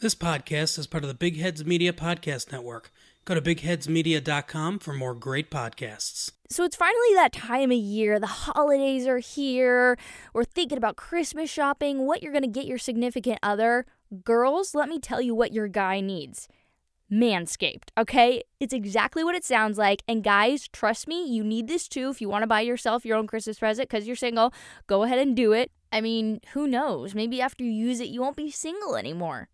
This podcast is part of the Big Heads Media Podcast Network. Go to bigheadsmedia.com for more great podcasts. So it's finally that time of year. The holidays are here. We're thinking about Christmas shopping, what you're going to get your significant other. Girls, let me tell you what your guy needs. Manscaped, okay? It's exactly what it sounds like. And guys, trust me, you need this too. If you want to buy yourself your own Christmas present because you're single, go ahead and do it. I mean, who knows? Maybe after you use it, you won't be single anymore.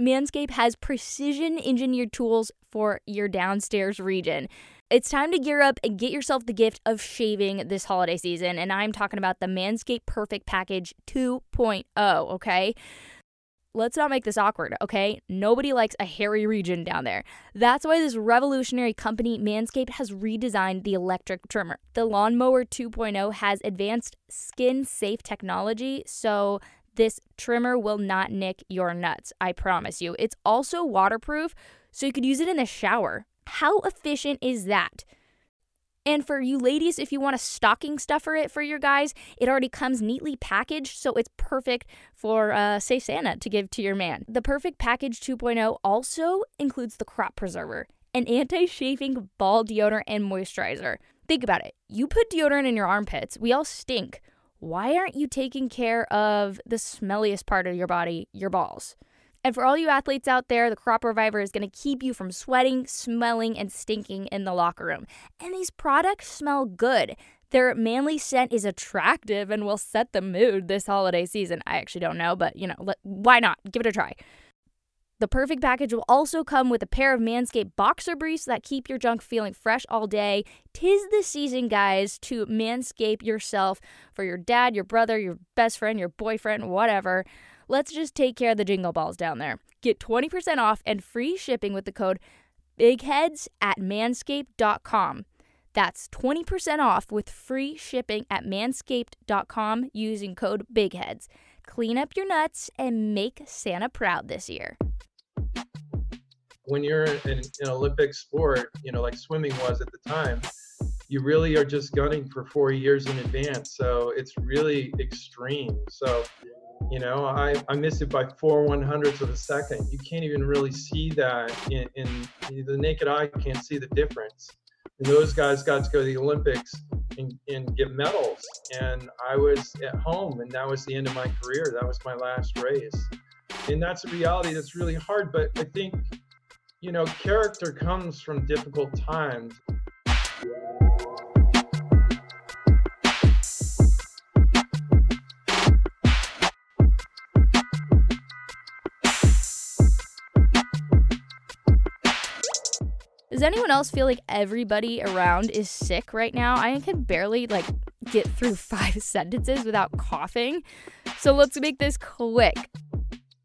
Manscaped has precision-engineered tools for your downstairs region. It's time to gear up and get yourself the gift of shaving this holiday season, and I'm talking about the Manscaped Perfect Package 2.0, okay? Let's not make this awkward, okay? Nobody likes a hairy region down there. That's why this revolutionary company, Manscaped, has redesigned the electric trimmer. The Lawnmower 2.0 has advanced skin-safe technology, so this trimmer will not nick your nuts, I promise you. It's also waterproof, so you could use it in the shower. How efficient is that? And for you ladies, if you want a stocking stuffer it for your guys, it already comes neatly packaged, so it's perfect for, say, Santa to give to your man. The Perfect Package 2.0 also includes the Crop Preserver, an anti-chafing ball deodorant and moisturizer. Think about it. You put deodorant in your armpits. We all stink. Why aren't you taking care of the smelliest part of your body, your balls? And for all you athletes out there, the Crop Reviver is going to keep you from sweating, smelling, and stinking in the locker room. And these products smell good. Their manly scent is attractive and will set the mood this holiday season. I actually don't know, but, you know, why not? Give it a try. The Perfect Package will also come with a pair of Manscaped boxer briefs that keep your junk feeling fresh all day. 'Tis the season, guys, to manscape yourself for your dad, your brother, your best friend, your boyfriend, whatever. Let's just take care of the jingle balls down there. Get 20% off and free shipping with the code BIGHEADS at manscaped.com. That's 20% off with free shipping at manscaped.com using code BIGHEADS. Clean up your nuts and make Santa proud this year. When you're in an Olympic sport, you know, like swimming was at the time, you really are just gunning for 4 years in advance. So it's really extreme. So, you know, I miss it by 4/100ths of a second. You can't even really see that in the naked eye. You can't see the difference. And those guys got to go to the Olympics and get medals. And I was at home, and that was the end of my career. That was my last race. And that's a reality that's really hard, but I think, you know, character comes from difficult times. Does anyone else feel like everybody around is sick right now? I can barely, get through 5 sentences without coughing. So let's make this quick.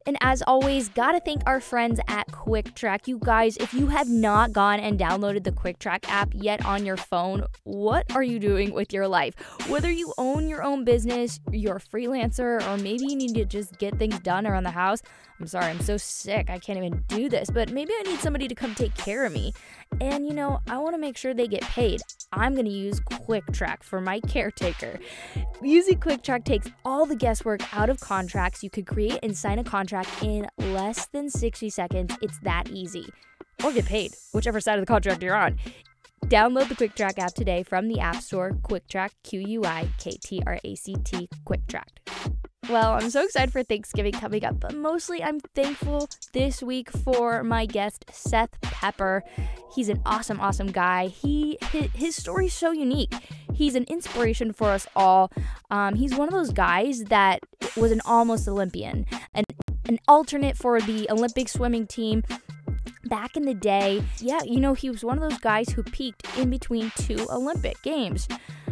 And as always, gotta thank our friends at Quiktract. You guys, if you have not gone and downloaded the Quiktract app yet on your phone, what are you doing with your life? Whether you own your own business, you're a freelancer, or maybe you need to just get things done around the house. I'm sorry, I'm so sick, I can't even do this, but maybe I need somebody to come take care of me. And, you know, I want to make sure they get paid. I'm going to use Quiktract for my caretaker. Using Quiktract takes all the guesswork out of contracts. You could create and sign a contract in less than 60 seconds. It's that easy. Or get paid, whichever side of the contract you're on. Download the Quiktract app today from the App Store. Quiktract, Quiktract, Quiktract. Well, I'm so excited for Thanksgiving coming up, but mostly I'm thankful this week for my guest, Seth Pepper. He's an awesome, awesome guy. His story is so unique. He's an inspiration for us all. He's one of those guys that was an almost Olympian, an alternate for the Olympic swimming team back in the day. Yeah, you know, he was one of those guys who peaked in between 2 Olympic Games.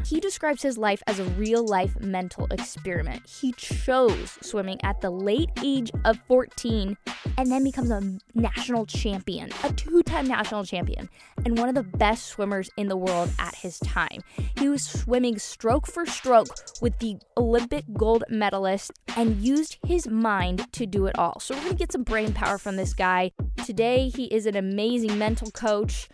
He describes his life as a real-life mental experiment. He chose swimming at the late age of 14 and then becomes a national champion, a 2-time national champion, and one of the best swimmers in the world at his time. He was swimming stroke for stroke with the Olympic gold medalist and used his mind to do it all. So we're going to get some brain power from this guy. Today, he is an amazing mental coach.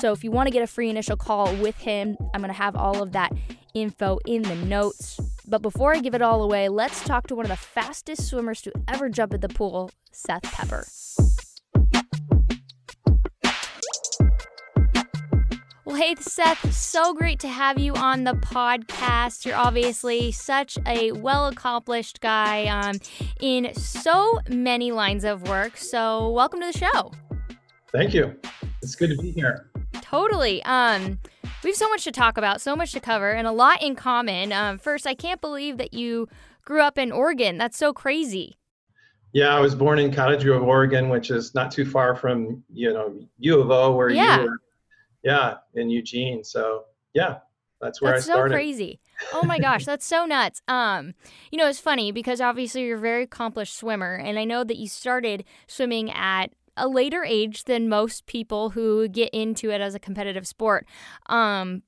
So if you want to get a free initial call with him, I'm going to have all of that info in the notes. But before I give it all away, let's talk to one of the fastest swimmers to ever jump in the pool, Seth Pepper. Well, hey, Seth, so great to have you on the podcast. You're obviously such a well-accomplished guy in so many lines of work. So welcome to the show. Thank you. It's good to be here. Totally. We have so much to talk about, so much to cover, and a lot in common. First, I can't believe that you grew up in Oregon. That's so crazy. Yeah, I was born in Cottage Grove, Oregon, which is not too far from, U of O where you were. Yeah, in Eugene. So yeah, that's where I started. That's so crazy. Oh my gosh, that's so nuts. It's funny because obviously you're a very accomplished swimmer, and I know that you started swimming at a later age than most people who get into it as a competitive sport. But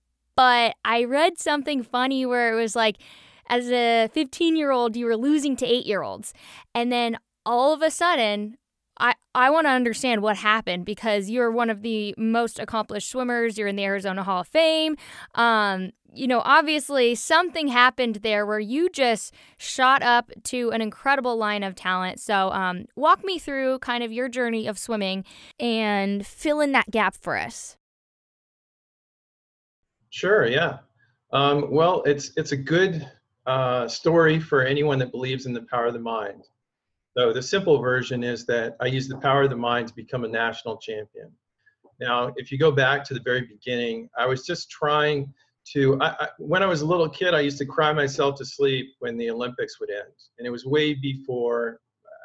I read something funny where it was like, as a 15-year-old, you were losing to 8-year-olds, and then all of a sudden. I want to understand what happened because you're one of the most accomplished swimmers. You're in the Arizona Hall of Fame. Obviously something happened there where you just shot up to an incredible line of talent. So walk me through kind of your journey of swimming and fill in that gap for us. Sure, yeah. It's a good story for anyone that believes in the power of the mind. So the simple version is that I used the power of the mind to become a national champion. Now, if you go back to the very beginning, I was just trying to, when I was a little kid, I used to cry myself to sleep when the Olympics would end. And it was way before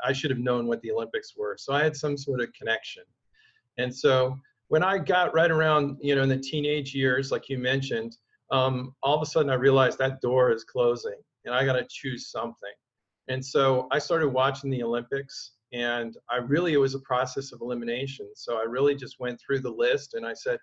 I should have known what the Olympics were. So I had some sort of connection. And so when I got right around, in the teenage years, like you mentioned, all of a sudden I realized that door is closing and I got to choose something. And so I started watching the Olympics, and it was a process of elimination. So I really just went through the list and I said,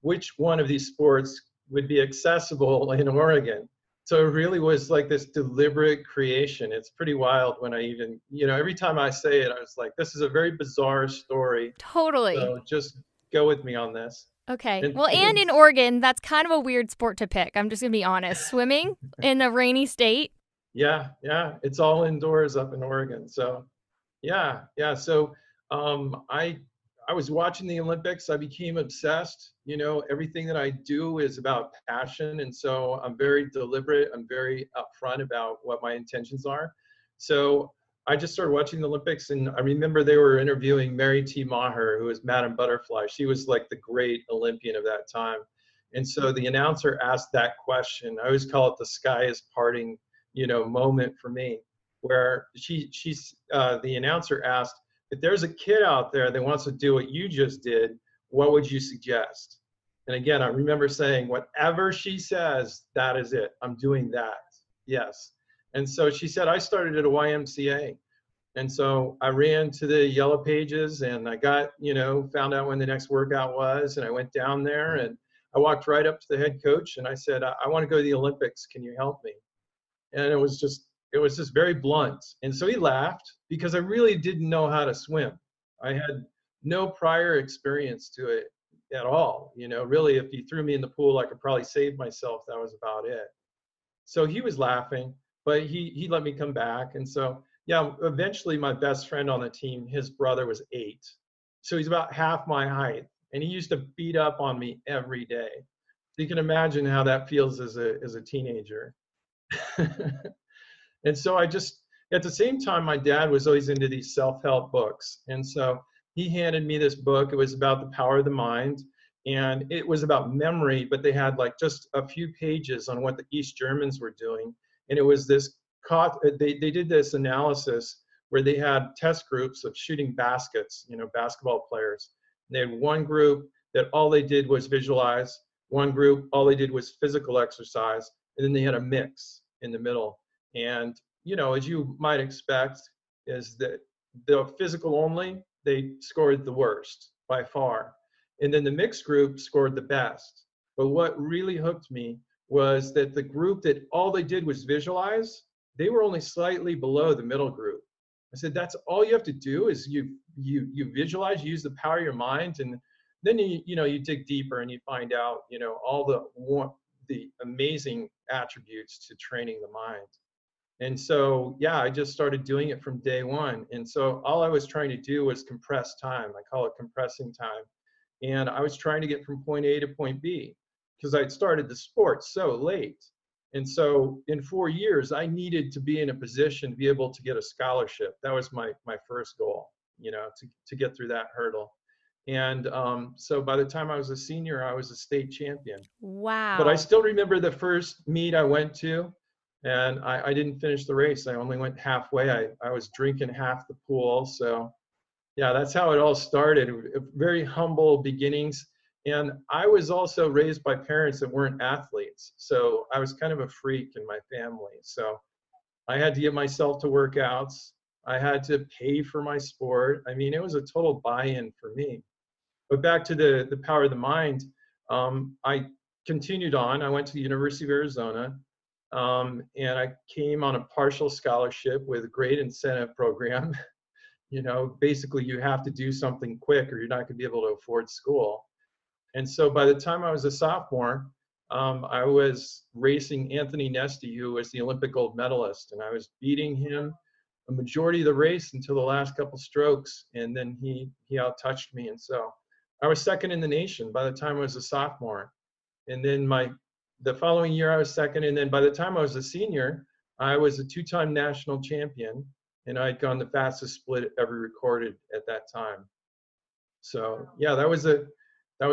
which one of these sports would be accessible in Oregon? So it really was like this deliberate creation. It's pretty wild when I even, every time I say it, I was like, this is a very bizarre story. Totally. So just go with me on this. Okay. And in Oregon, that's kind of a weird sport to pick. I'm just going to be honest. Swimming in a rainy state. Yeah. It's all indoors up in Oregon. So yeah. So I was watching the Olympics. I became obsessed. Everything that I do is about passion. And so I'm very deliberate. I'm very upfront about what my intentions are. So I just started watching the Olympics. And I remember they were interviewing Mary T. Maher, who was Madame Butterfly. She was like the great Olympian of that time. And so the announcer asked that question. I always call it the sky is parting moment for me, where the announcer asked, if there's a kid out there that wants to do what you just did, what would you suggest? And again, I remember saying, whatever she says, that is it. I'm doing that. Yes. And so she said, I started at a YMCA. And so I ran to the yellow pages and I got, found out when the next workout was. And I went down there and I walked right up to the head coach and I said, I want to go to the Olympics. Can you help me? And it was just very blunt. And so he laughed because I really didn't know how to swim. I had no prior experience to it at all. Really, if he threw me in the pool, I could probably save myself. That was about it. So he was laughing, but he let me come back. And so, yeah, eventually my best friend on the team, his brother was 8. So he's about half my height. And he used to beat up on me every day. So you can imagine how that feels as a teenager. And so I just, at the same time, my dad was always into these self-help books. And so he handed me this book. It was about the power of the mind. And it was about memory, but they had like just a few pages on what the East Germans were doing. And it was this, they did this analysis where they had test groups of shooting baskets, basketball players. And they had one group that all they did was visualize. One group, all they did was physical exercise. And then they had a mix in the middle. And, as you might expect, is that the physical only, they scored the worst by far. And then the mixed group scored the best. But what really hooked me was that the group that all they did was visualize, they were only slightly below the middle group. I said, that's all you have to do is you visualize, you use the power of your mind. And then, you dig deeper and you find out, all the the amazing attributes to training the mind. And so, yeah, I just started doing it from day one. And so all I was trying to do was compress time. I call it compressing time. And I was trying to get from point A to point B because I'd started the sport so late. And so in 4 years, I needed to be in a position to be able to get a scholarship. That was my first goal, you know, to get through that hurdle. And so by the time I was a senior, I was a state champion. Wow. But I still remember the first meet I went to. And I didn't finish the race. I only went halfway. I was drinking half the pool. So yeah, that's how it all started. Very humble beginnings. And I was also raised by parents that weren't athletes. So I was kind of a freak in my family. So I had to get myself to workouts. I had to pay for my sport. I mean, it was a total buy-in for me. But back to the power of the mind, I continued on. I went to the University of Arizona. And I came on a partial scholarship with a great incentive program. You know, basically you have to do something quick or you're not going to be able to afford school. And so by the time I was a sophomore, I was racing Anthony Nesty, who was the Olympic gold medalist, and I was beating him a majority of the race until the last couple strokes, and then he out-touched me. And so I was second in the nation by the time I was a sophomore. And then the following year I was second, and then by the time I was a senior, I was a two-time national champion, and I'd gone the fastest split ever recorded at that time. So yeah, that was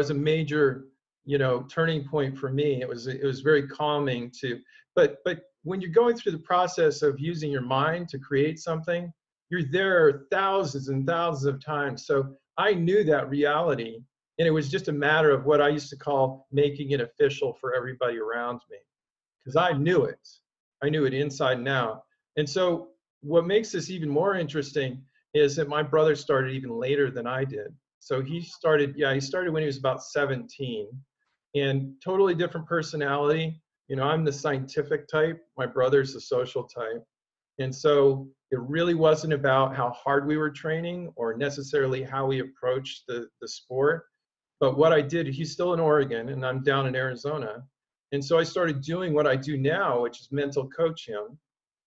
a major, you know, turning point for me. It was very calming to, but when you're going through the process of using your mind to create something, you're there thousands and thousands of times. So I knew that reality. And it was just a matter of what I used to call making it official for everybody around me, because I knew it. I knew it inside and out. And so what makes this even more interesting is that my brother started even later than I did. So he started when he was about 17, and totally different personality. You know, I'm the scientific type. My brother's the social type. And so it really wasn't about how hard we were training or necessarily how we approached the sport. But what I did, he's still in Oregon and I'm down in Arizona. And so I started doing what I do now, which is mental coach him.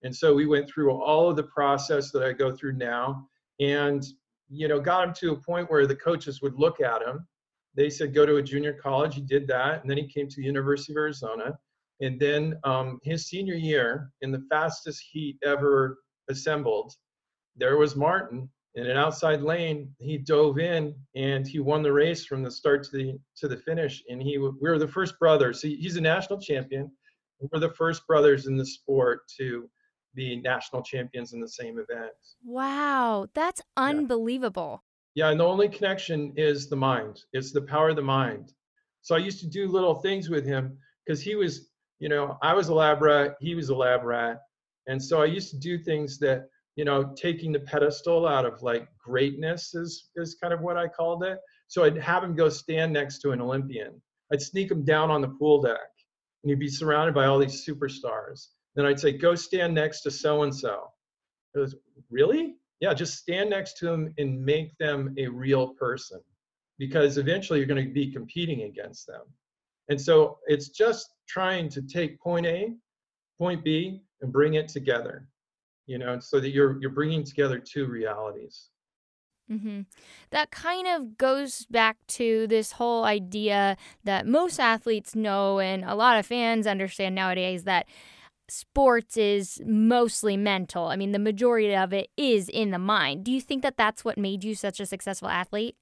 And so we went through all of the process that I go through now, and, you know, got him to a point where the coaches would look at him. They said, go to a junior college. He did that. And then he came to the University of Arizona. And then his senior year, in the fastest heat ever assembled, there was Martin in an outside lane. He dove in and he won the race from the start to the finish. And we were the first brothers. He's a national champion. We were the first brothers in the sport to be national champions in the same event. Wow, that's unbelievable. Yeah, and the only connection is the mind. It's the power of the mind. So I used to do little things with him because he was, you know, I was a lab rat, he was a lab rat. And so I used to do things that, you know, taking the pedestal out of like greatness is kind of what I called it. So I'd have him go stand next to an Olympian. I'd sneak him down on the pool deck and he'd be surrounded by all these superstars. Then I'd say, go stand next to so-and-so. He goes, really? Yeah, just stand next to him and make them a real person, because eventually you're going to be competing against them. And so it's just trying to take point A, point B, and bring it together, you know, so that you're bringing together two realities. Mm-hmm. That kind of goes back to this whole idea that most athletes know and a lot of fans understand nowadays, that sports is mostly mental. I mean, the majority of it is in the mind. Do you think that that's what made you such a successful athlete?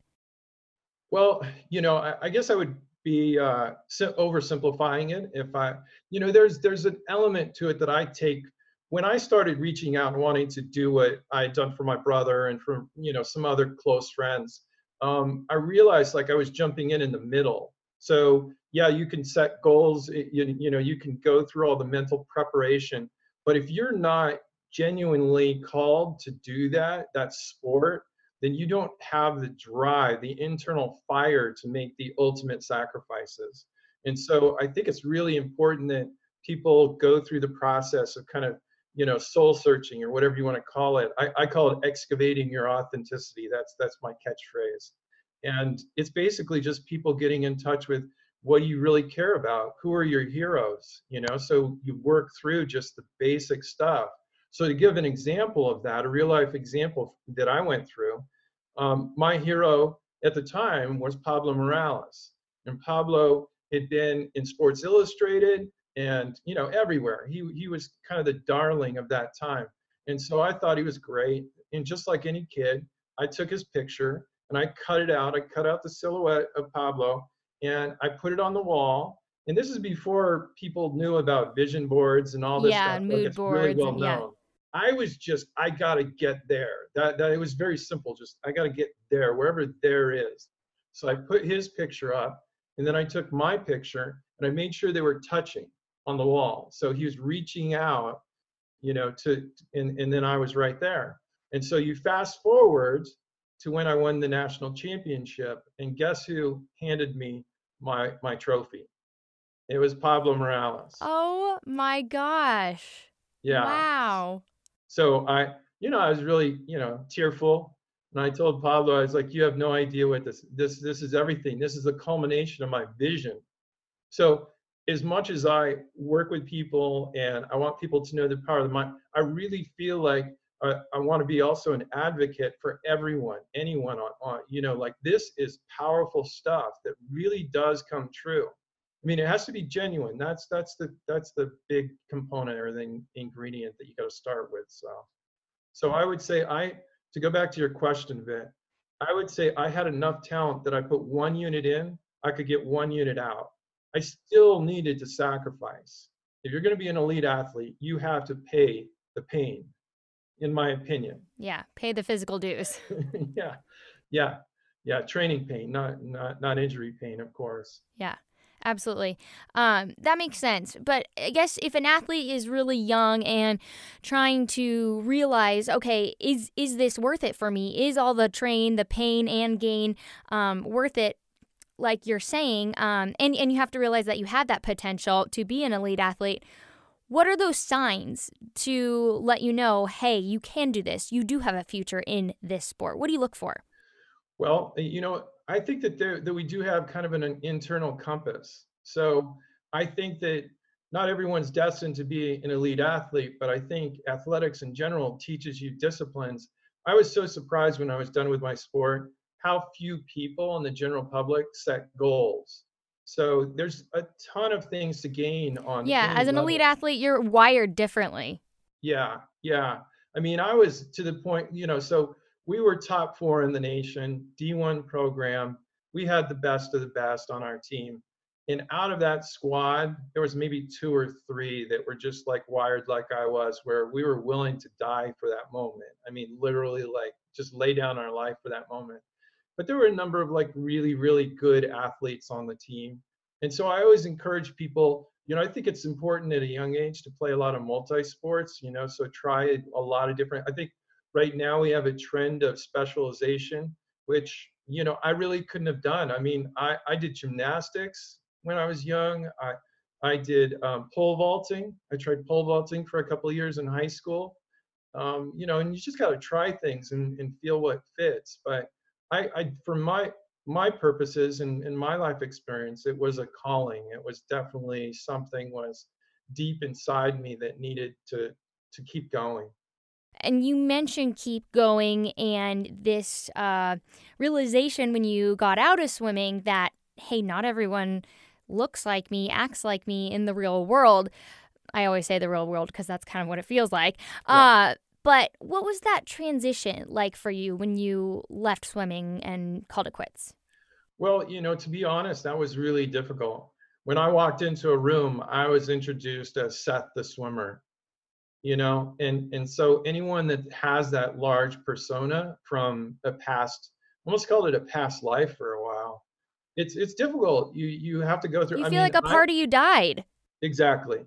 Well, you know, I guess I would be oversimplifying it. If I, you know, there's an element to it that I take when I started reaching out and wanting to do what I had done for my brother and for, you know, some other close friends. I realized like I was jumping in the middle. So yeah, you can set goals, you know, you can go through all the mental preparation, but if you're not genuinely called to do that sport, then you don't have the drive, the internal fire to make the ultimate sacrifices. And so I think it's really important that people go through the process of kind of, you know, soul searching or whatever you want to call it. I call it excavating your authenticity. That's my catchphrase. And it's basically just people getting in touch with what do you really care about? Who are your heroes? You know, so you work through just the basic stuff. So to give an example of that, a real life example that I went through, my hero at the time was Pablo Morales. And Pablo had been in Sports Illustrated and, you know, everywhere. He was kind of the darling of that time. And so I thought he was great. And just like any kid, I took his picture and I cut it out. I cut out the silhouette of Pablo and I put it on the wall. And this is before people knew about vision boards and all this stuff. Yeah, and mood boards. Really well known. Yeah. I was just, I got to get there. That it was very simple. Just, I got to get there, wherever there is. So I put his picture up and then I took my picture and I made sure they were touching on the wall. So he was reaching out, you know, and then I was right there. And so you fast forward to when I won the national championship, and guess who handed me my trophy? It was Pablo Morales. Oh my gosh. Yeah. Wow. So I, you know, I was really, you know, tearful. And I told Pablo, I was like, you have no idea what this is everything. This is the culmination of my vision. So as much as I work with people and I want people to know the power of the mind, I really feel like I want to be also an advocate for everyone, anyone on, you know, like this is powerful stuff that really does come true. I mean, it has to be genuine. That's the big component or the ingredient that you got to start with. So I would say to go back to your question a bit, I would say I had enough talent that I put one unit in, I could get one unit out. I still needed to sacrifice. If you're going to be an elite athlete, you have to pay the pain, in my opinion. Yeah, pay the physical dues. Yeah. Training pain, not injury pain, of course. Yeah. Absolutely. That makes sense. But I guess if an athlete is really young and trying to realize, okay, is this worth it for me? Is all the pain and gain worth it? Like you're saying, and you have to realize that you have that potential to be an elite athlete. What are those signs to let you know, hey, you can do this. You do have a future in this sport. What do you look for? Well, you know, I think that we do have kind of an internal compass. So I think that not everyone's destined to be an elite athlete, but I think athletics in general teaches you disciplines. I was so surprised when I was done with my sport, how few people in the general public set goals. So there's a ton of things to gain on. Yeah, as an elite athlete, you're wired differently. Yeah. I mean, I was to the point, you know, so we were top 4 in the nation, D1 program. We had the best of the best on our team. And out of that squad, there was maybe 2 or 3 that were just like wired like I was, where we were willing to die for that moment. I mean, literally like just lay down our life for that moment. But there were a number of like really, really good athletes on the team. And so I always encourage people, you know, I think it's important at a young age to play a lot of multi-sports, you know, so try a lot of different, I think right now we have a trend of specialization, which, you know, I really couldn't have done. I mean, I did gymnastics when I was young. I did pole vaulting. I tried pole vaulting for a couple of years in high school, you know, and you just got to try things and feel what fits. But I for my purposes and in my life experience, it was a calling. It was definitely something was deep inside me that needed to keep going. And you mentioned keep going and this realization when you got out of swimming that, hey, not everyone looks like me, acts like me in the real world. I always say the real world because that's kind of what it feels like. Yeah. But what was that transition like for you when you left swimming and called it quits? Well, you know, to be honest, that was really difficult. When I walked into a room, I was introduced as Seth the swimmer, you know, and so anyone that has that large persona from a past, almost called it a past life for a while, it's difficult. You have to go through. You feel like a part of you died. Exactly.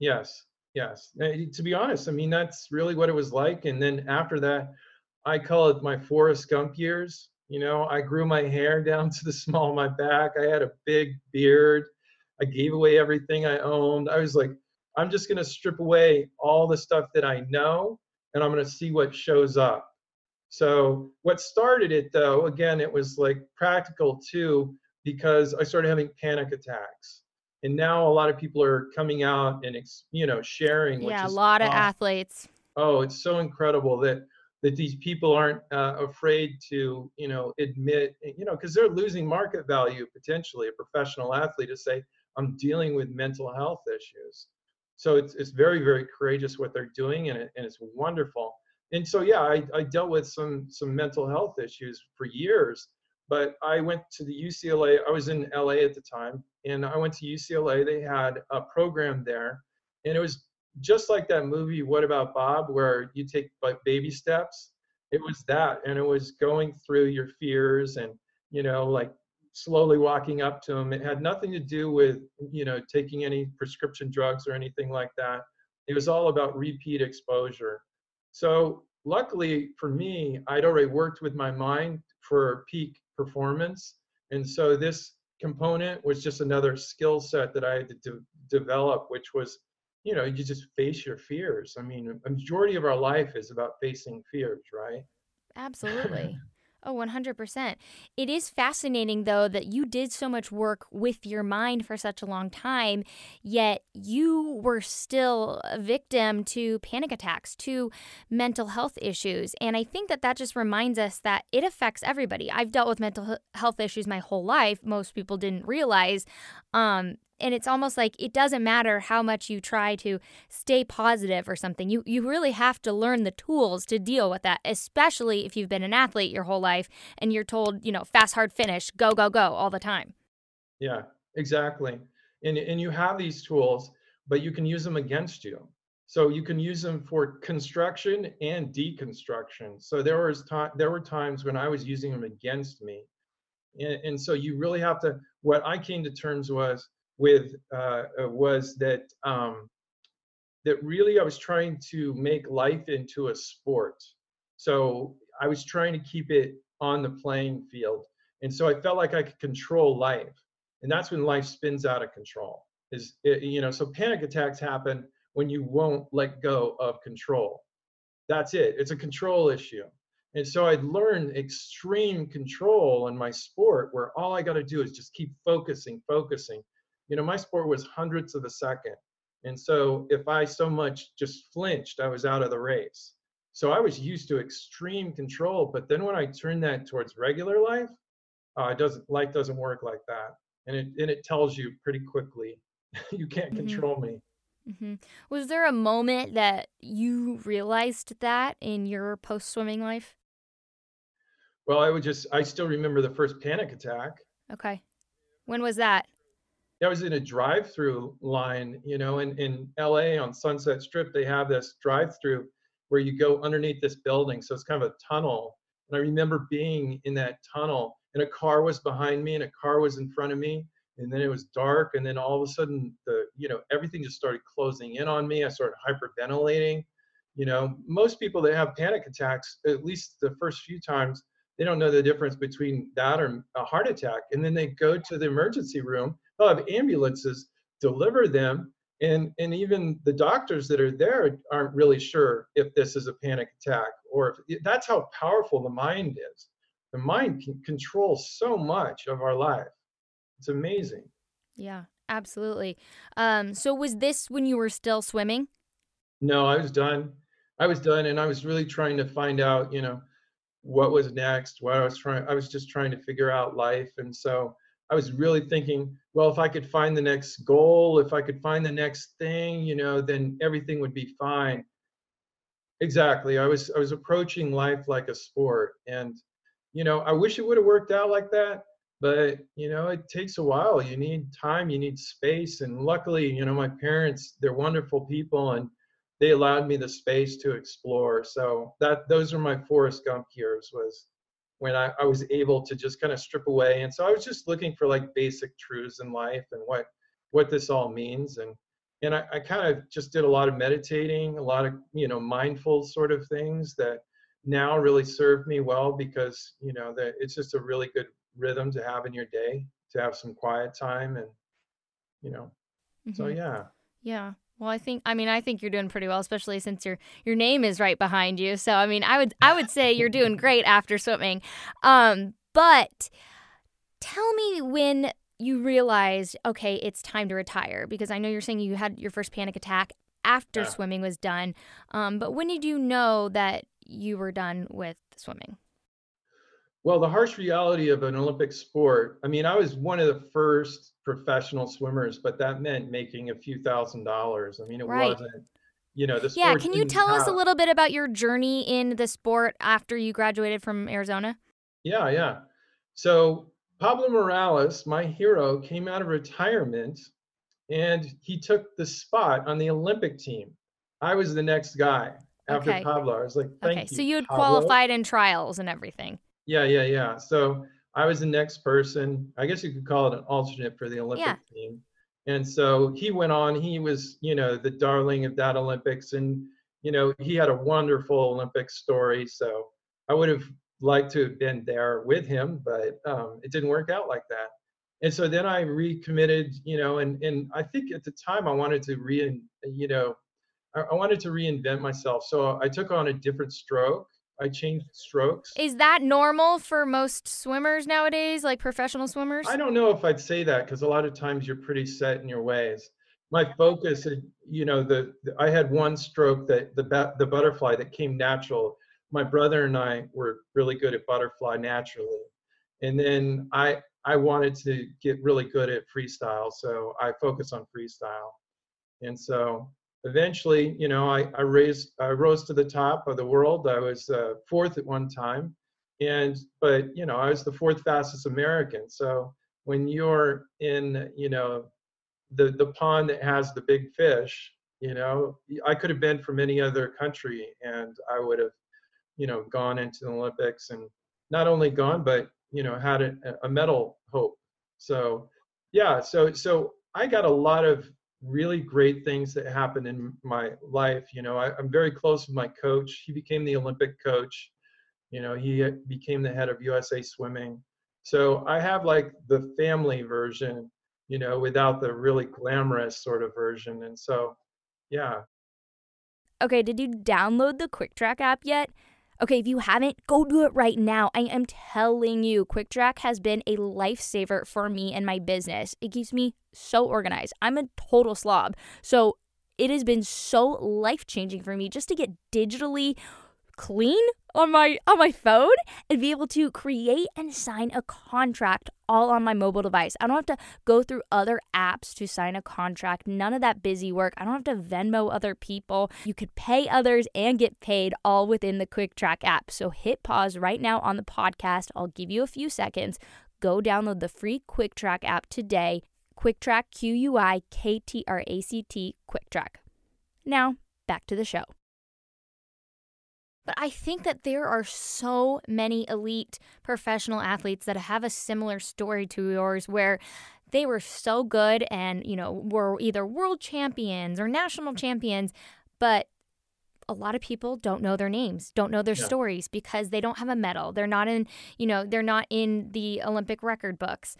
Yes. To be honest, I mean, that's really what it was like. And then after that, I call it my Forrest Gump years. You know, I grew my hair down to the small of my back. I had a big beard. I gave away everything I owned. I was like, I'm just going to strip away all the stuff that I know, and I'm going to see what shows up. So what started it, though, again, it was like practical too. because I started having panic attacks. And now a lot of people are coming out and, you know, sharing. Yeah, a lot of athletes. Oh, it's so incredible that these people aren't afraid to, you know, admit, you know, because they're losing market value potentially, a professional athlete, to say, I'm dealing with mental health issues. So it's very, very courageous what they're doing, and it's wonderful. And so, yeah, I dealt with some mental health issues for years, but I went to the UCLA. I was in LA at the time, and I went to UCLA. They had a program there, and it was just like that movie, What About Bob?, where you take like baby steps. It was that, and it was going through your fears and, you know, like slowly walking up to them. It had nothing to do with, you know, taking any prescription drugs or anything like that. It was all about repeat exposure. So luckily for me, I'd already worked with my mind for peak performance. And so this component was just another skill set that I had to develop, which was, you know, you just face your fears. I mean, a majority of our life is about facing fears, right? Absolutely. Oh, 100%. It is fascinating, though, that you did so much work with your mind for such a long time, yet you were still a victim to panic attacks, to mental health issues. And I think that just reminds us that it affects everybody. I've dealt with mental health issues my whole life. Most people didn't realize. And it's almost like it doesn't matter how much you try to stay positive or something. You really have to learn the tools to deal with that, especially if you've been an athlete your whole life and you're told, you know, fast, hard, finish, go, go, go all the time. Yeah, exactly. And you have these tools, but you can use them against you. So you can use them for construction and deconstruction. So there were times when I was using them against me. And so you really have to, what I came to terms was that really I was trying to make life into a sport. So I was trying to keep it on the playing field. And so I felt like I could control life. And that's when life spins out of control. So panic attacks happen when you won't let go of control. That's it. It's a control issue. And so I'd learned extreme control in my sport, where all I got to do is just keep focusing. You know, my sport was hundredths of a second. And so if I so much just flinched, I was out of the race. So I was used to extreme control. But then when I turned that towards regular life, life doesn't work like that. And it tells you pretty quickly, you can't control me. Mm-hmm. Was there a moment that you realized that in your post-swimming life? Well, I still remember the first panic attack. Okay. When was that? I was in a drive-through line, you know, in LA on Sunset Strip. They have this drive-through where you go underneath this building. So it's kind of a tunnel. And I remember being in that tunnel, and a car was behind me and a car was in front of me. And then it was dark. And then all of a sudden, everything just started closing in on me. I started hyperventilating. You know, most people that have panic attacks, at least the first few times, they don't know the difference between that or a heart attack. And then they go to the emergency room. They'll have ambulances deliver them. And even the doctors that are there aren't really sure if this is a panic attack or if that's how powerful the mind is. The mind can control so much of our life. It's amazing. Yeah, absolutely. So was this when you were still swimming? No, I was done. And I was really trying to find out, you know, what was next, I was just trying to figure out life. And so I was really thinking, well, if I could find the next goal, if I could find the next thing, you know, then everything would be fine. Exactly. I was approaching life like a sport, and, you know, I wish it would have worked out like that. But, you know, it takes a while. You need time, you need space. And luckily, you know, my parents, they're wonderful people, and they allowed me the space to explore. So those are my Forrest Gump years, was when I was able to just kind of strip away. And so I was just looking for like basic truths in life and what this all means. And I kind of just did a lot of meditating, a lot of, you know, mindful sort of things that now really serve me well, because, you know, that it's just a really good rhythm to have in your day, to have some quiet time, and, you know, so yeah. Well, I think you're doing pretty well, especially since your name is right behind you. So, I mean, I would say you're doing great after swimming. But Tell me when you realized, okay, it's time to retire, because I know you're saying you had your first panic attack after swimming was done. But when did you know that you were done with swimming? Well, the harsh reality of an Olympic sport, I mean, I was one of the first professional swimmers, but that meant making a few $1,000s. I mean, it wasn't, you know, the sport. Yeah, can you tell us a little bit about your journey in the sport after you graduated from Arizona? Yeah. So Pablo Morales, my hero, came out of retirement and he took the spot on the Olympic team. I was the next guy after Pablo. I was like, thank you, so you had qualified in trials and everything. Yeah. So I was the next person. I guess you could call it an alternate for the Olympic team. And so he went on. He was, you know, the darling of that Olympics. And, you know, he had a wonderful Olympic story. So I would have liked to have been there with him, but it didn't work out like that. And so then I recommitted, you know, and I think at the time I wanted to reinvent myself. So I took on a different stroke. I changed strokes. Is that normal for most swimmers nowadays, like professional swimmers? I don't know if I'd say that, because a lot of times you're pretty set in your ways. My focus, you know, I had one stroke, that the butterfly, that came natural. My brother and I were really good at butterfly naturally. And then I wanted to get really good at freestyle, so I focused on freestyle. And so eventually, you know, I rose to the top of the world. I was fourth at one time, but you know, I was the fourth fastest American. So when you're in, you know, the pond that has the big fish, you know, I could have been from any other country, and I would have, you know, gone into the Olympics, and not only gone, but you know, had a medal hope. So yeah, so I got a lot of really great things that happened in my life. You know, I'm very close with my coach. He became the Olympic coach. You know, he became the head of USA Swimming. So I have like the family version, you know, without the really glamorous sort of version. And so, yeah. Okay, did you download the Quiktract app yet? Okay, if you haven't, go do it right now. I am telling you, Quiktract has been a lifesaver for me and my business. It keeps me so organized. I'm a total slob. So it has been so life-changing for me just to get digitally clean on my phone and be able to create and sign a contract all on my mobile device. I don't have to go through other apps to sign a contract. None of that busy work. I don't have to Venmo other people. You could pay others and get paid all within the Quiktract app. So hit pause right now on the podcast. I'll give you a few seconds. Go download the free Quiktract app today. Quiktract, Quiktract, Quiktract. Now, back to the show. But I think that there are so many elite professional athletes that have a similar story to yours, where they were so good and, you know, were either world champions or national champions, but a lot of people don't know their names, don't know their stories, because they don't have a medal. They're not in, you know, they're not in the Olympic record books.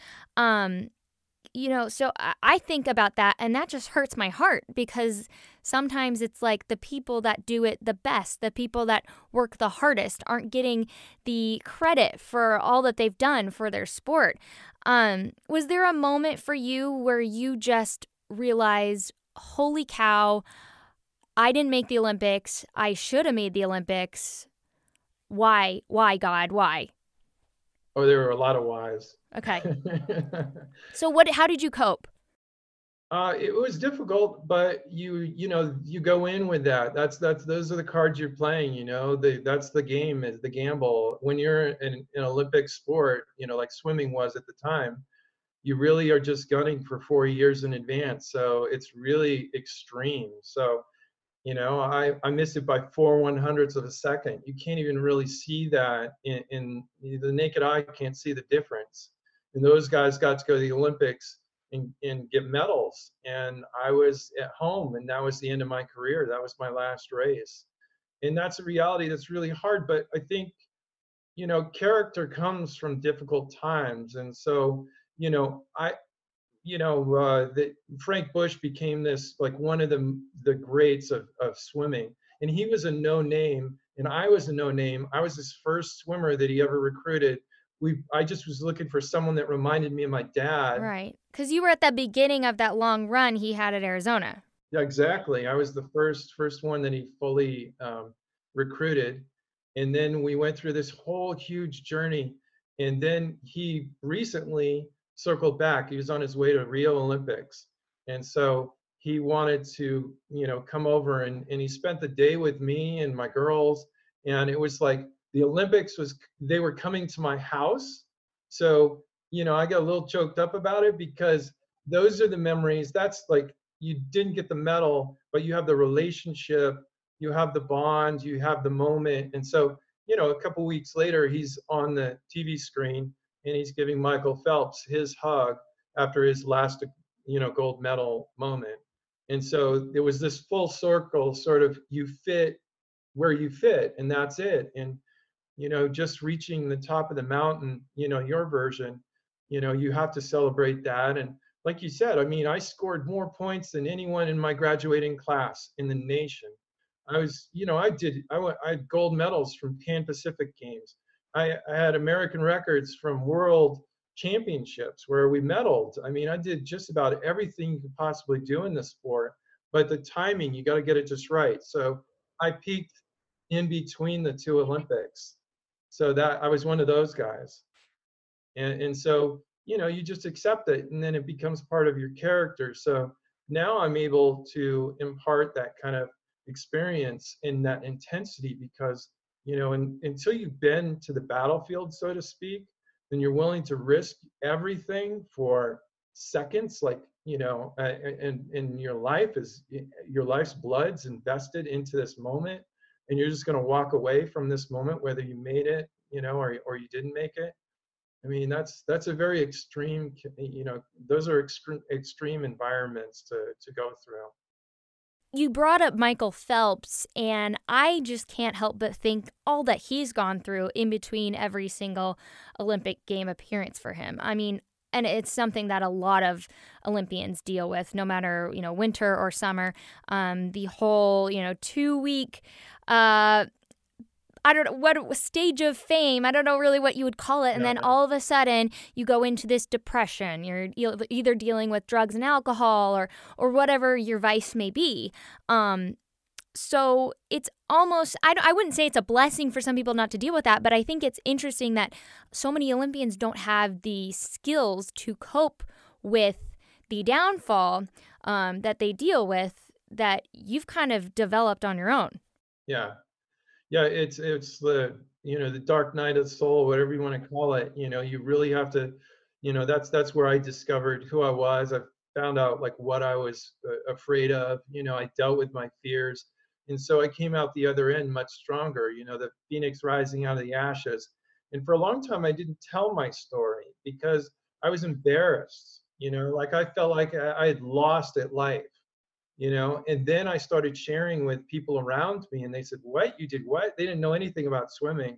You know, so I think about that, and that just hurts my heart, because sometimes it's like the people that do it the best, the people that work the hardest, aren't getting the credit for all that they've done for their sport. Was there a moment for you where you just realized, holy cow, I didn't make the Olympics. I should have made the Olympics. Why? Why, God? Why? Oh, there were a lot of whys. Okay. So how did you cope? It was difficult, but you know, you go in with that. Those are the cards you're playing, you know, that's the game, is the gamble. When you're in an Olympic sport, you know, like swimming was at the time, you really are just gunning for 4 years in advance. So it's really extreme. So, you know, I missed it by 4/100ths of a second. You can't even really see that in the naked eye. Can't see the difference. And those guys got to go to the Olympics and get medals. And I was at home, and that was the end of my career. That was my last race. And that's a reality that's really hard. But I think, you know, character comes from difficult times. And so, you know, Frank Bush became this, like, one of the greats of swimming. And he was a no name, and I was a no name. I was his first swimmer that he ever recruited. I just was looking for someone that reminded me of my dad. Right. Because you were at the beginning of that long run he had at Arizona. Yeah, exactly. I was the first one that he fully recruited. And then we went through this whole huge journey. And then he recently circled back. He was on his way to Rio Olympics. And so he wanted to, you know, come over, and he spent the day with me and my girls. And it was like the Olympics was, they were coming to my house. So, you know, I got a little choked up about it because those are the memories. That's like, you didn't get the medal, but you have the relationship, you have the bond, you have the moment. And so, you know, a couple weeks later, he's on the TV screen and he's giving Michael Phelps his hug after his last, you know, gold medal moment. And so there was this full circle sort of, you fit where you fit, and that's it. And, you know, just reaching the top of the mountain, you know, your version, you know, you have to celebrate that. And like you said, I mean, I scored more points than anyone in my graduating class in the nation. I was, you know, I had gold medals from Pan Pacific Games. I had American records from world championships where we medaled. I mean, I did just about everything you could possibly do in this sport, but the timing, you got to get it just right. So I peaked in between the two Olympics. So that I was one of those guys. And so, you know, you just accept it and then it becomes part of your character. So now I'm able to impart that kind of experience in that intensity because, you know, until you've been to the battlefield, so to speak, then you're willing to risk everything for seconds. Like, you know, and your life is, your life's blood's invested into this moment, and you're just going to walk away from this moment, whether you made it, you know, or you didn't make it. I mean, that's a very extreme, you know, those are extreme environments to go through. You brought up Michael Phelps, and I just can't help but think all that he's gone through in between every single Olympic game appearance for him. I mean, and it's something that a lot of Olympians deal with, no matter, you know, winter or summer. The whole, you know, 2-week, I don't know what stage of fame, I don't know really what you would call it. And then all of a sudden you go into this depression. You're either dealing with drugs and alcohol or whatever your vice may be. So it's almost, I wouldn't say it's a blessing for some people not to deal with that, but I think it's interesting that so many Olympians don't have the skills to cope with the downfall that they deal with that you've kind of developed on your own. Yeah. Yeah, it's the, you know, the dark night of the soul, whatever you want to call it. You know, you really have to, you know, that's where I discovered who I was. I found out like what I was afraid of. You know, I dealt with my fears. And so I came out the other end much stronger, you know, the phoenix rising out of the ashes. And for a long time, I didn't tell my story because I was embarrassed, you know, like I felt like I had lost at life. You know, and then I started sharing with people around me and they said, what? You did what? They didn't know anything about swimming.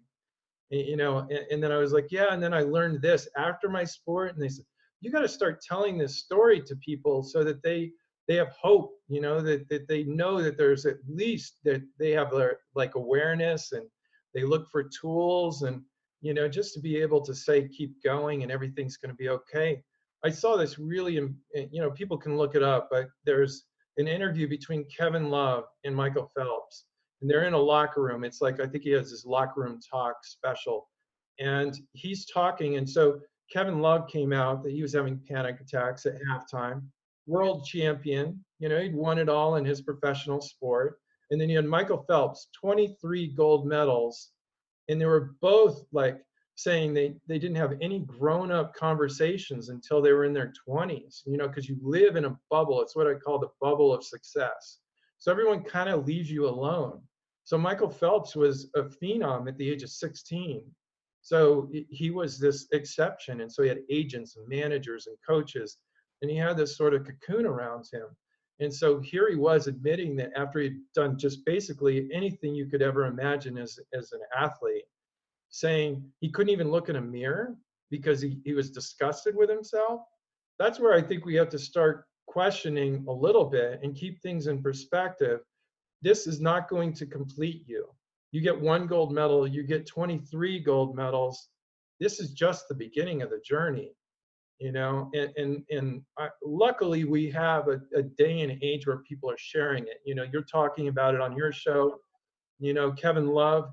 And, you know, and then I was like, yeah. And then I learned this after my sport. And they said, you got to start telling this story to people so that they have hope, you know, that they know that there's at least that they have their like awareness and they look for tools and, you know, just to be able to say, keep going and everything's going to be okay. I saw this really, you know, people can look it up, but there's an interview between Kevin Love and Michael Phelps, and they're in a locker room. It's like, I think he has this locker room talk special, and he's talking. And so Kevin Love came out that he was having panic attacks at halftime, world champion, you know, he'd won it all in his professional sport. And then you had Michael Phelps, 23 gold medals. And they were both like saying they didn't have any grown up conversations until they were in their 20s, you know, because you live in a bubble. It's what I call the bubble of success. So everyone kind of leaves you alone. So Michael Phelps was a phenom at the age of 16. So he was this exception. And so he had agents and managers and coaches, and he had this sort of cocoon around him. And so here he was admitting that after he'd done just basically anything you could ever imagine as an athlete, saying he couldn't even look in a mirror because he was disgusted with himself. That's where I think we have to start questioning a little bit and keep things in perspective. This is not going to complete you. You get one gold medal, you get 23 gold medals. this is just the beginning of the journey, you know. And luckily we have a day and age where people are sharing it. You know, you're talking about it on your show, you know, Kevin Love,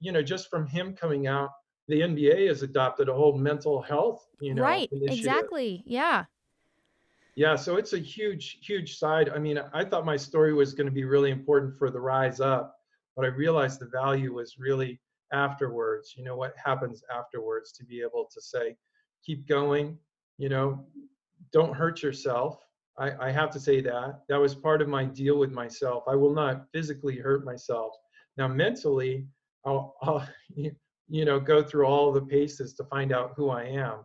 you know, just from him coming out, the NBA has adopted a whole mental health, you know, right, initiative. Exactly. Yeah. Yeah. So it's a huge, huge side. I mean, I thought my story was going to be really important for the rise up, but I realized the value was really afterwards, you know, what happens afterwards, to be able to say, keep going, you know, don't hurt yourself. I have to say that. That was part of my deal with myself. I will not physically hurt myself. Now, mentally, I'll you know, go through all the paces to find out who I am.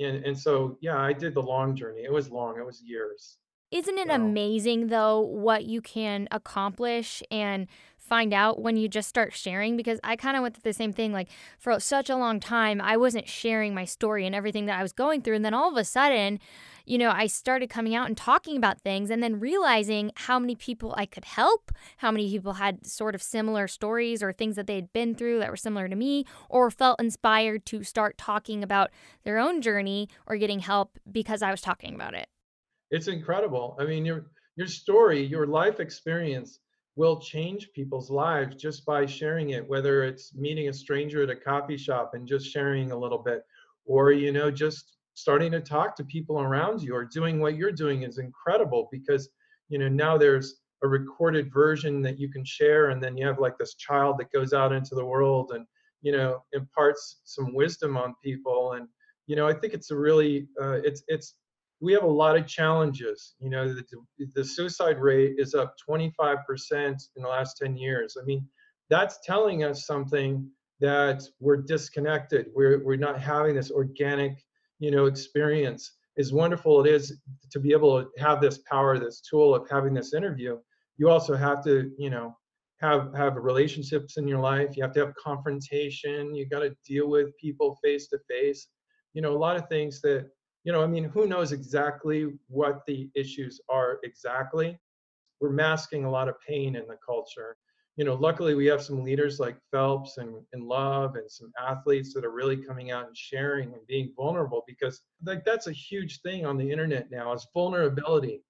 And so, yeah, I did the long journey. It was long. It was years. Isn't it amazing, though, what you can accomplish and find out when you just start sharing? Because I kind of went through the same thing. Like, for such a long time, I wasn't sharing my story and everything that I was going through. And then all of a sudden, you know, I started coming out and talking about things, and then realizing how many people I could help, how many people had sort of similar stories or things that they had been through that were similar to me, or felt inspired to start talking about their own journey or getting help because I was talking about it. It's incredible. I mean, your story, your life experience will change people's lives just by sharing it, whether it's meeting a stranger at a coffee shop and just sharing a little bit, or, you know, just starting to talk to people around you, or doing what you're doing is incredible, because, you know, now there's a recorded version that you can share, and then you have like this child that goes out into the world and, you know, imparts some wisdom on people. And, you know, I think it's a really, we have a lot of challenges. You know, the suicide rate is up 25% in the last 10 years. I mean, that's telling us something, that we're disconnected. We're not having this organic, you know, experience. As wonderful it is to be able to have this power, this tool of having this interview, you also have to, you know, have relationships in your life. You have to have confrontation. You got to deal with people face to face. You know, a lot of things that, you know, I mean, who knows exactly what the issues are exactly? We're masking a lot of pain in the culture. You know, luckily we have some leaders like Phelps and Love, and some athletes that are really coming out and sharing and being vulnerable, because like that's a huge thing on the internet now, is vulnerability.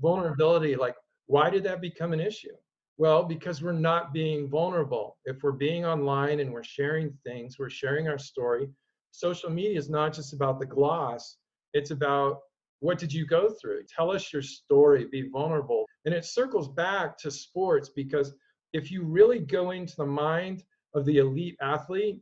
Vulnerability, like, why did that become an issue? Well, because we're not being vulnerable. If we're being online and we're sharing things, we're sharing our story. Social media is not just about the gloss. It's about, what did you go through? Tell us your story, be vulnerable. And it circles back to sports, because if you really go into the mind of the elite athlete,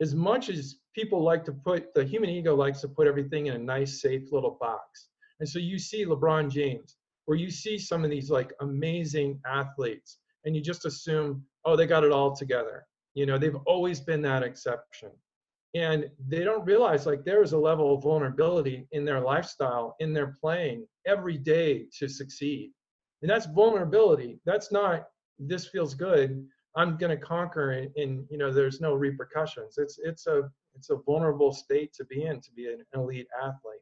as much as people like to put, the human ego likes to put everything in a nice, safe little box. And so you see LeBron James, or you see some of these like amazing athletes, and you just assume, oh, they got it all together. You know, they've always been that exception. And they don't realize, like, there is a level of vulnerability in their lifestyle, in their playing every day to succeed. And that's vulnerability. That's not, this feels good, I'm going to conquer it, and, you know, there's no repercussions. It's a vulnerable state to be in, to be an elite athlete.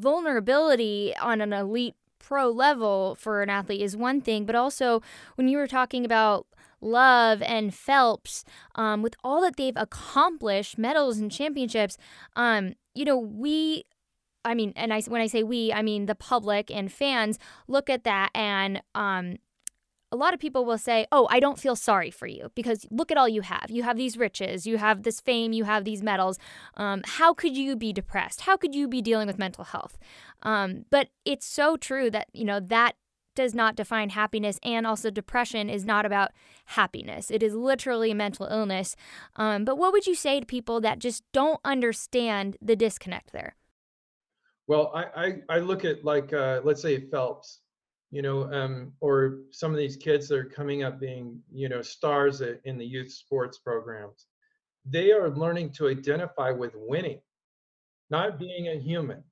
Vulnerability on an elite pro level for an athlete is one thing, but also when you were talking about Love and Phelps, with all that they've accomplished, medals and championships, you know, when I say we, I mean the public and fans look at that, and a lot of people will say, oh, I don't feel sorry for you, because look at all you have. You have these riches, you have this fame, you have these medals. How could you be depressed? How could you be dealing with mental health? But it's so true that, you know, that does not define happiness, and also depression is not about happiness. It is literally a mental illness. But what would you say to people that just don't understand the disconnect there? Well, I look at, like, let's say Phelps, you know, or some of these kids that are coming up being, you know, stars in the youth sports programs. They are learning to identify with winning, not being a human.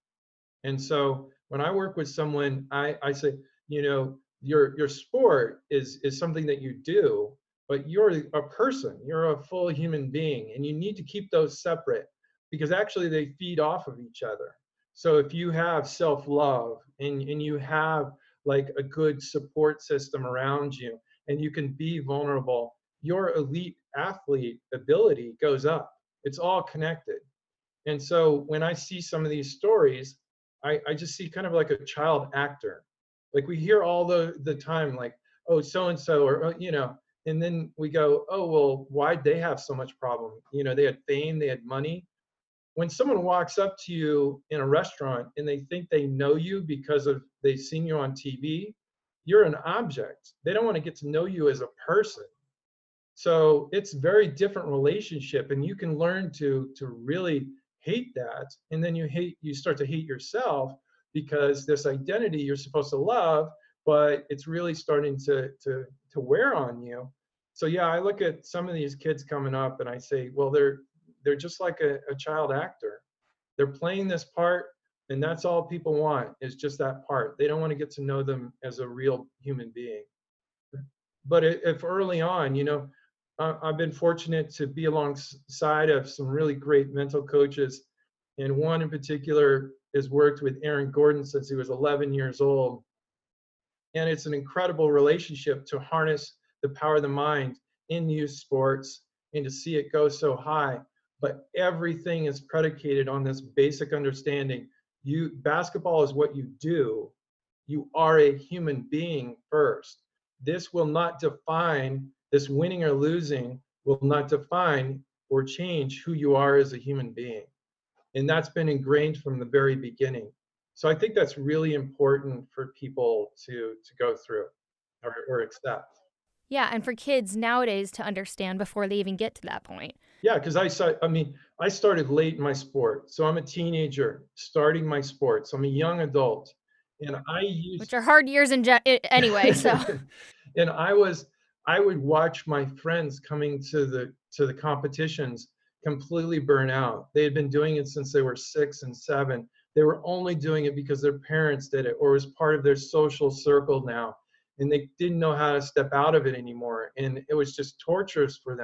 And so when I work with someone, I say, you know, your sport is something that you do, but you're a person, you're a full human being, and you need to keep those separate, because actually they feed off of each other. So if you have self-love and you have like a good support system around you, and you can be vulnerable, your elite athlete ability goes up. It's all connected. And so when I see some of these stories, I just see kind of like a child actor. Like we hear all the time, like, oh, so-and-so, or, oh, you know, and then we go, oh, well, why'd they have so much problem? You know, they had fame, they had money. When someone walks up to you in a restaurant and they think they know you because of they've seen you on TV, you're an object. They don't want to get to know you as a person. So it's very different relationship, and you can learn to really hate that. And then you start to hate yourself because this identity you're supposed to love, but it's really starting to wear on you. So yeah, I look at some of these kids coming up and I say, well, they're just like a child actor. They're playing this part, and that's all people want is just that part. They don't want to get to know them as a real human being. But if early on, you know, I've been fortunate to be alongside of some really great mental coaches, and one in particular has worked with Aaron Gordon since he was 11 years old. And it's an incredible relationship to harness the power of the mind in youth sports and to see it go so high. But everything is predicated on this basic understanding. Basketball is what you do. You are a human being first. This will not define, this winning or losing will not define or change who you are as a human being. And that's been ingrained from the very beginning. So I think that's really important for people to go through or accept. Yeah, and for kids nowadays to understand before they even get to that point. Yeah, because I started late in my sport. So I'm a teenager starting my sport. So I'm a young adult. And which are hard years anyway, so. And I would watch my friends coming to the competitions completely burn out. They had been doing it since they were 6 and 7. They were only doing it because their parents did it or was part of their social circle now. And they didn't know how to step out of it anymore. And it was just torturous for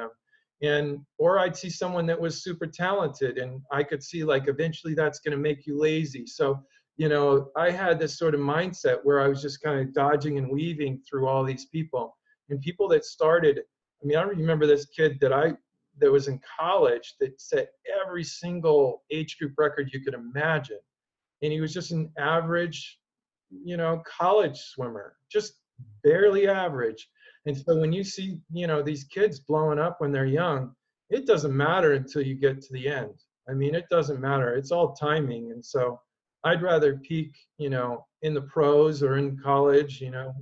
them. Or I'd see someone that was super talented, and I could see like eventually that's going to make you lazy. So, you know, I had this sort of mindset where I was just kind of dodging and weaving through all these people. And people that started, I mean, I remember this kid that was in college that set every single age group record you could imagine. And he was just an average, you know, college swimmer, just barely average. And so when you see, you know, these kids blowing up when they're young, it doesn't matter until you get to the end. I mean, it doesn't matter. It's all timing. And so I'd rather peak, you know, in the pros or in college, you know,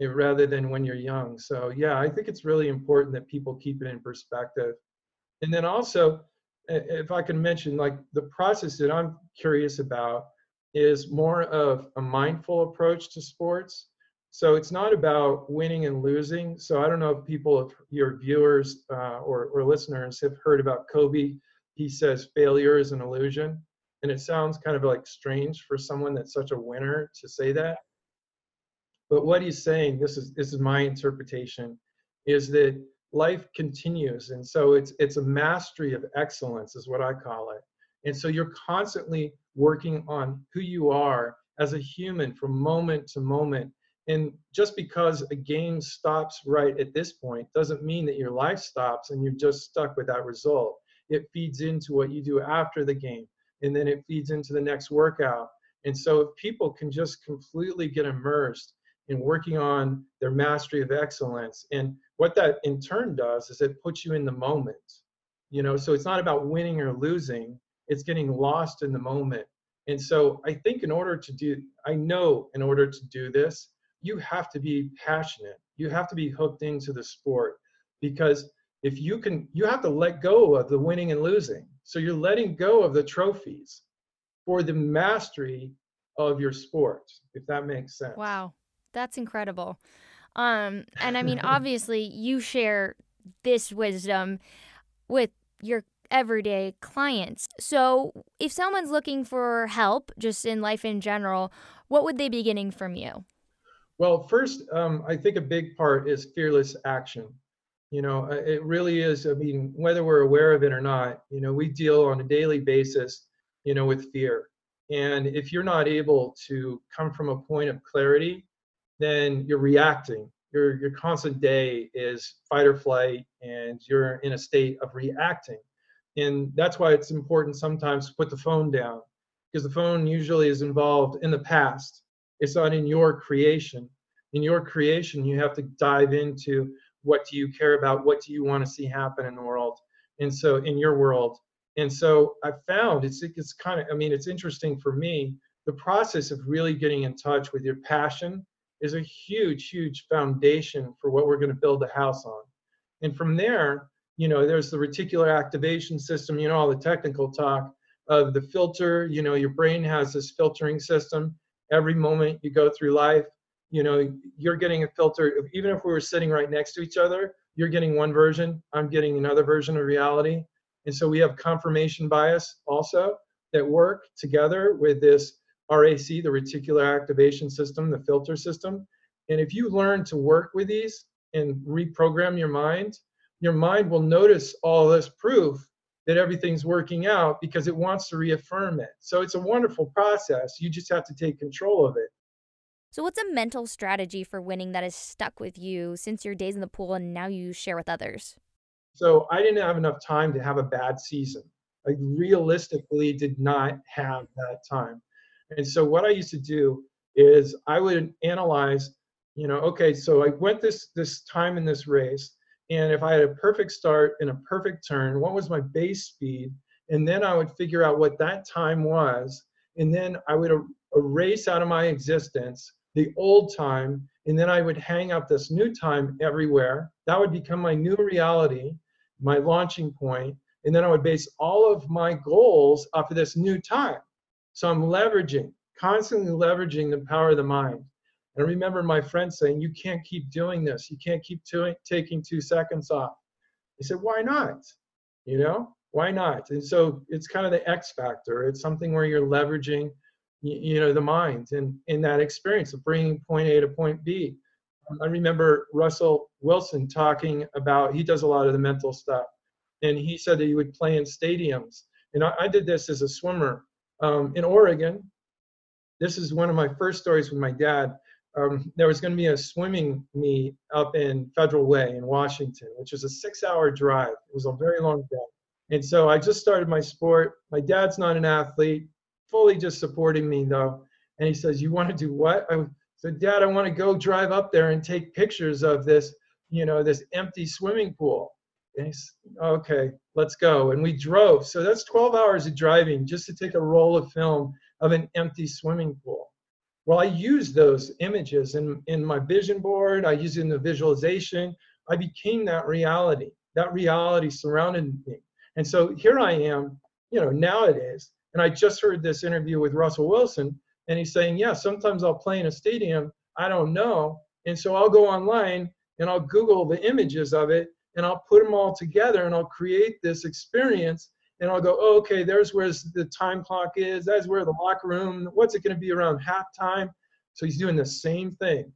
rather than when you're young. So yeah, I think it's really important that people keep it in perspective. And then also, if I can mention, like, the process that I'm curious about is more of a mindful approach to sports. So it's not about winning and losing. So I don't know if your viewers or listeners have heard about Kobe. He says failure is an illusion. And it sounds kind of like strange for someone that's such a winner to say that. But what he's saying, this is my interpretation, is that life continues. And so it's a mastery of excellence is what I call it. And so you're constantly working on who you are as a human from moment to moment. And just because a game stops right at this point doesn't mean that your life stops and you're just stuck with that result. It feeds into what you do after the game, and then it feeds into the next workout. And so if people can just completely get immersed in working on their mastery of excellence, and what that in turn does is it puts you in the moment. You know, so it's not about winning or losing, it's getting lost in the moment. And so I think in order to do this, you have to be passionate. You have to be hooked into the sport, because if you have to let go of the winning and losing. So you're letting go of the trophies for the mastery of your sport, if that makes sense. Wow, that's incredible. And I mean, obviously you share this wisdom with your everyday clients. So if someone's looking for help just in life in general, what would they be getting from you? Well, first, I think a big part is fearless action. You know, it really is. I mean, whether we're aware of it or not, you know, we deal on a daily basis, you know, with fear. And if you're not able to come from a point of clarity, then you're reacting. Your constant day is fight or flight, and you're in a state of reacting. And that's why it's important sometimes to put the phone down, because the phone usually is involved in the past. It's not in your creation. In your creation, you have to dive into what do you care about, what do you want to see happen in the world, and so in your world. And so I found it's kind of, I mean, it's interesting for me, the process of really getting in touch with your passion is a huge, huge foundation for what we're going to build the house on. And from there, you know, there's the reticular activation system, you know, all the technical talk of the filter, you know, your brain has this filtering system. Every moment you go through life, you know, you're getting a filter. Even if we were sitting right next to each other, you're getting one version, I'm getting another version of reality. And so we have confirmation bias also that work together with this RAC, the reticular activation system, the filter system. And if you learn to work with these and reprogram your mind will notice all this proof that everything's working out because it wants to reaffirm it. So it's a wonderful process. You just have to take control of it. So what's a mental strategy for winning that has stuck with you since your days in the pool and now you share with others? So I didn't have enough time to have a bad season. I realistically did not have that time. And so what I used to do is I would analyze, you know, okay, so I went this time in this race, and if I had a perfect start and a perfect turn, what was my base speed? And then I would figure out what that time was, and then I would erase out of my existence the old time, and then I would hang up this new time everywhere. That would become my new reality, my launching point, and then I would base all of my goals off of this new time. So I'm constantly leveraging the power of the mind. And I remember my friend saying, you can't keep doing this. You can't keep taking 2 seconds off. I said, why not? You know, why not? And so it's kind of the X factor. It's something where you're leveraging, you know, the mind and in that experience of bringing point A to point B. I remember Russell Wilson talking about, he does a lot of the mental stuff. And he said that he would play in stadiums. And I did this as a swimmer. In Oregon, this is one of my first stories with my dad. There was going to be a swimming meet up in Federal Way in Washington, which was a 6-hour drive. It was a very long drive. And so I just started my sport. My dad's not an athlete, fully just supporting me though. And he says, you want to do what? I said, Dad, I want to go drive up there and take pictures of this, you know, this empty swimming pool. And he said, okay, let's go. And we drove. So that's 12 hours of driving just to take a roll of film of an empty swimming pool. Well, I used those images in my vision board. I used it in the visualization. I became that reality. That reality surrounded me. And so here I am, you know, nowadays. And I just heard this interview with Russell Wilson. And he's saying, yeah, sometimes I'll play in a stadium. I don't know. And so I'll go online and I'll Google the images of it. And I'll put them all together and I'll create this experience and I'll go, oh, okay, there's where the time clock is. That's where the locker room, what's it going to be around halftime? So he's doing the same thing,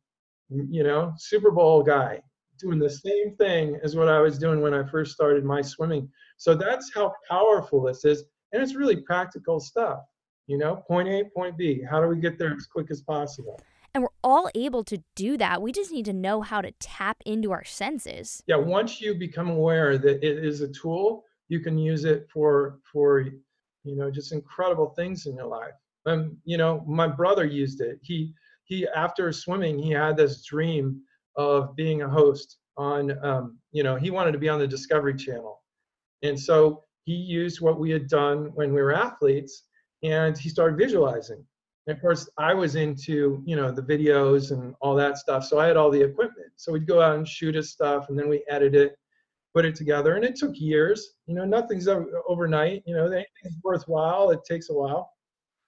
you know, Super Bowl guy doing the same thing as what I was doing when I first started my swimming. So that's how powerful this is. And it's really practical stuff, you know, point A, point B. How do we get there as quick as possible? And we're all able to do that. We just need to know how to tap into our senses. Yeah, once you become aware that it is a tool, you can use it for you know, just incredible things in your life. You know, my brother used it. He after swimming, he had this dream of being a host on, you know, he wanted to be on the Discovery Channel. And so he used what we had done when we were athletes, and he started visualizing. And of course, I was into, you know, the videos and all that stuff. So I had all the equipment. So we'd go out and shoot his stuff, and then we edit it, put it together. And it took years. You know, nothing's overnight. You know, anything's worthwhile. It takes a while.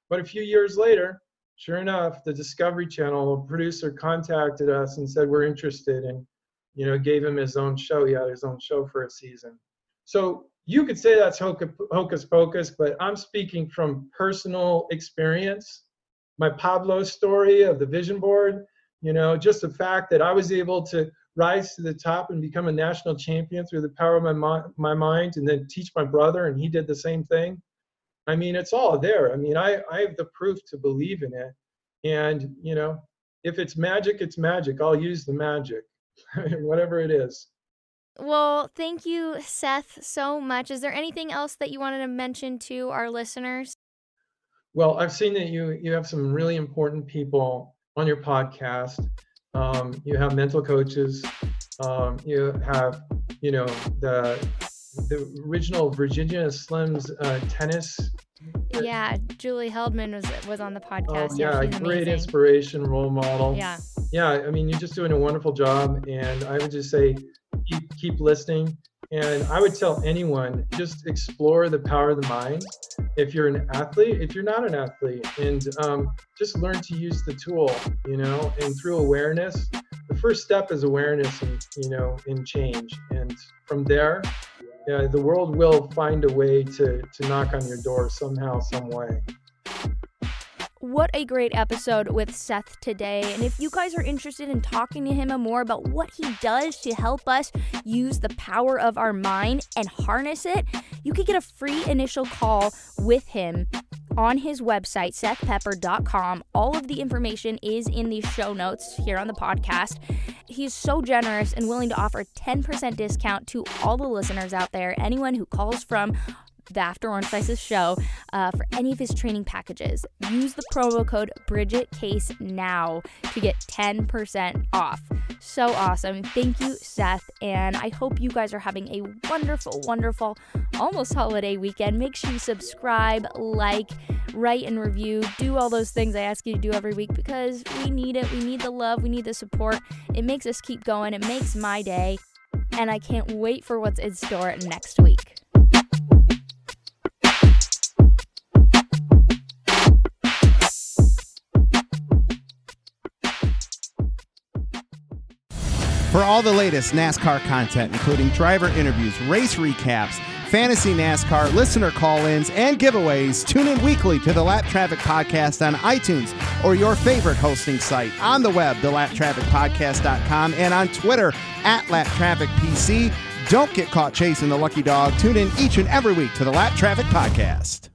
But a few years later, sure enough, the Discovery Channel producer contacted us and said, we're interested, and, you know, gave him his own show. He had his own show for a season. So you could say that's hocus pocus, but I'm speaking from personal experience. My Pablo story of the vision board, you know, just the fact that I was able to rise to the top and become a national champion through the power of my mind, and then teach my brother, and he did the same thing. I mean, it's all there. I mean, I have the proof to believe in it. And, you know, if it's magic, it's magic. I'll use the magic, whatever it is. Well, thank you, Seth, so much. Is there anything else that you wanted to mention to our listeners? Well, I've seen that you have some really important people on your podcast. You have mental coaches. You have, the original Virginia Slims tennis. Yeah, Julie Heldman was on the podcast. Yeah, she's great, amazing. Inspiration, role model. Yeah. Yeah, I mean, you're just doing a wonderful job. And I would just say, keep listening. And I would tell anyone, just explore the power of the mind. If you're an athlete, if you're not an athlete, and just learn to use the tool, and through awareness. The first step is awareness and, in change. And from there, the world will find a way to knock on your door somehow, some way. What a great episode with Seth today. And if you guys are interested in talking to him more about what he does to help us use the power of our mind and harness it, you could get a free initial call with him on his website, sethpepper.com. All of the information is in the show notes here on the podcast. He's so generous and willing to offer a 10% discount to all the listeners out there, anyone who calls from the After Orange Slices show, for any of his training packages. Use the promo code BridgetCase now to get 10% off. So awesome. Thank you, Seth. And I hope you guys are having a wonderful, wonderful almost holiday weekend. Make sure you subscribe, like, write and review. Do all those things I ask you to do every week because we need it. We need the love. We need the support. It makes us keep going. It makes my day. And I can't wait for what's in store next week. For all the latest NASCAR content, including driver interviews, race recaps, fantasy NASCAR, listener call-ins, and giveaways, tune in weekly to the Lap Traffic Podcast on iTunes or your favorite hosting site. On the web, thelaptrafficpodcast.com, and on Twitter, @LapTrafficPC. Don't get caught chasing the lucky dog. Tune in each and every week to the Lap Traffic Podcast.